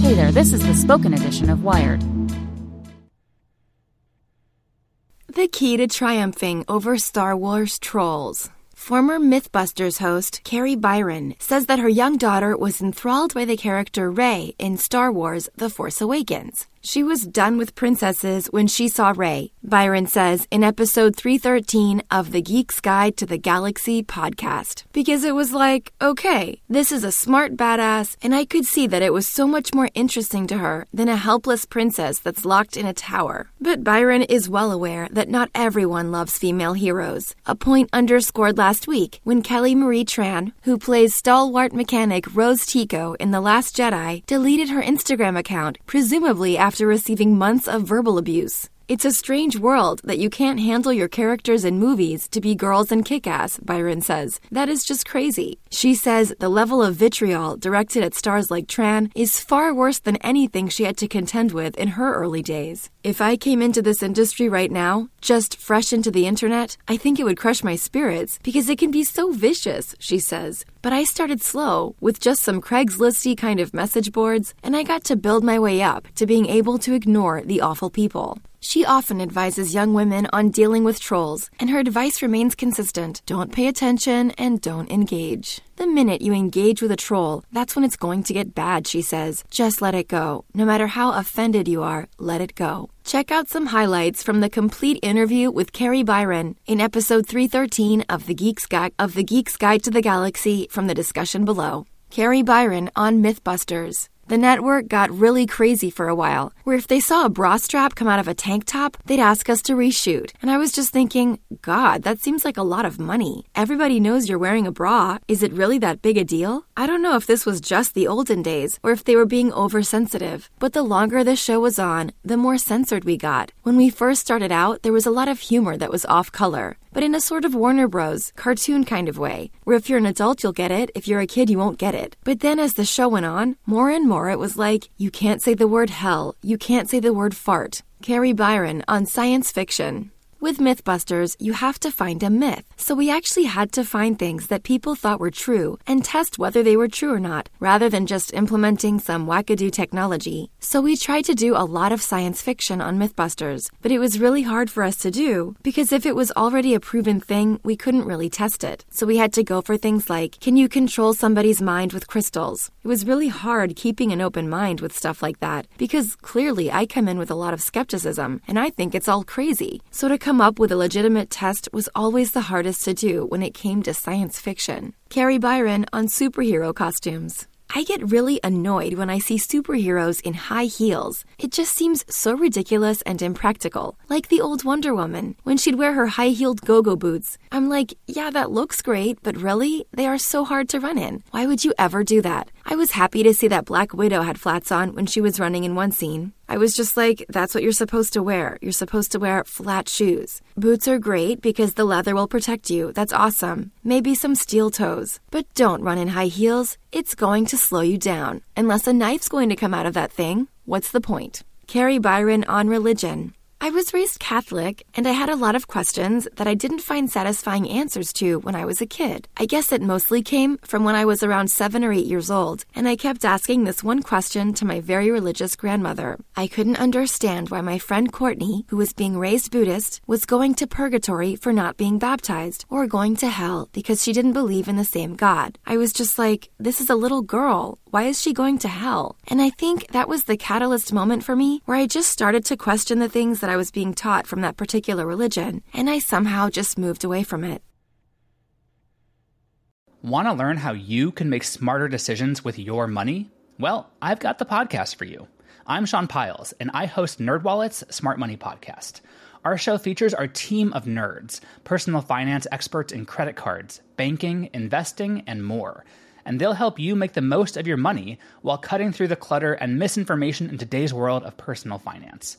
Hey there, this is the spoken edition of Wired. The key to triumphing over Star Wars trolls. Former Mythbusters host Kari Byron says that her young daughter was enthralled by the character Rey in Star Wars: The Force Awakens. She was done with princesses when she saw Rey, Byron says in episode 313 of the Geek's Guide to the Galaxy podcast. Because it was like, okay, this is a smart badass, and I could see that it was so much more interesting to her than a helpless princess that's locked in a tower. But Byron is well aware that not everyone loves female heroes, a point underscored last week when Kelly Marie Tran, who plays stalwart mechanic Rose Tico in The Last Jedi, deleted her Instagram account, presumably after receiving months of verbal abuse. It's a strange world that you can't handle your characters in movies to be girls and kick-ass, Byron says. That is just crazy. She says the level of vitriol directed at stars like Tran is far worse than anything she had to contend with in her early days. If I came into this industry right now, just fresh into the internet, I think it would crush my spirits because it can be so vicious, she says. But I started slow, with just some Craigslist-y kind of message boards, and I got to build my way up to being able to ignore the awful people. She often advises young women on dealing with trolls, and her advice remains consistent: don't pay attention and don't engage. The minute you engage with a troll, that's when it's going to get bad, she says. Just let it go. No matter how offended you are, let it go. Check out some highlights from the complete interview with Kari Byron in episode 313 of the Geek's Guide to the Galaxy from the discussion below. Kari Byron on Mythbusters. The network got really crazy for a while, where if they saw a bra strap come out of a tank top, they'd ask us to reshoot. And I was just thinking, God, that seems like a lot of money. Everybody knows you're wearing a bra. Is it really that big a deal? I don't know if this was just the olden days or if they were being oversensitive, but the longer the show was on, the more censored we got. When we first started out, there was a lot of humor that was off color, but in a sort of Warner Bros. Cartoon kind of way, where if you're an adult, you'll get it. If you're a kid, you won't get it. But then as the show went on, more and more it was like, you can't say the word hell, you can't say the word fart. Kari Byron on science fiction. With Mythbusters, you have to find a myth. So we actually had to find things that people thought were true and test whether they were true or not, rather than just implementing some wackadoo technology. So we tried to do a lot of science fiction on Mythbusters, but it was really hard for us to do because if it was already a proven thing, we couldn't really test it. So we had to go for things like, can you control somebody's mind with crystals? It was really hard keeping an open mind with stuff like that because clearly I come in with a lot of skepticism and I think it's all crazy. So to come up with a legitimate test was always the hardest to do when it came to science fiction. Kari Byron on superhero costumes. I get really annoyed when I see superheroes in high heels. It just seems so ridiculous and impractical. Like the old Wonder Woman, when she'd wear her high-heeled go-go boots. I'm like, yeah, that looks great, but really? They are so hard to run in. Why would you ever do that? I was happy to see that Black Widow had flats on when she was running in one scene. I was just like, that's what you're supposed to wear. You're supposed to wear flat shoes. Boots are great because the leather will protect you. That's awesome. Maybe some steel toes. But don't run in high heels. It's going to slow you down. Unless a knife's going to come out of that thing, what's the point? Kari Byron on religion. I was raised Catholic, and I had a lot of questions that I didn't find satisfying answers to when I was a kid. I guess it mostly came from when I was around 7 or 8 years old, and I kept asking this one question to my very religious grandmother. I couldn't understand why my friend Courtney, who was being raised Buddhist, was going to purgatory for not being baptized, or going to hell because she didn't believe in the same God. I was just like, this is a little girl. Why is she going to hell? And I think that was the catalyst moment for me where I just started to question the things that I was being taught from that particular religion, and I somehow just moved away from it. Want to learn how you can make smarter decisions with your money? Well, I've got the podcast for you. I'm Sean Pyles, and I host NerdWallet's Smart Money Podcast. Our show features our team of nerds, personal finance experts in credit cards, banking, investing, and more. And they'll help you make the most of your money while cutting through the clutter and misinformation in today's world of personal finance.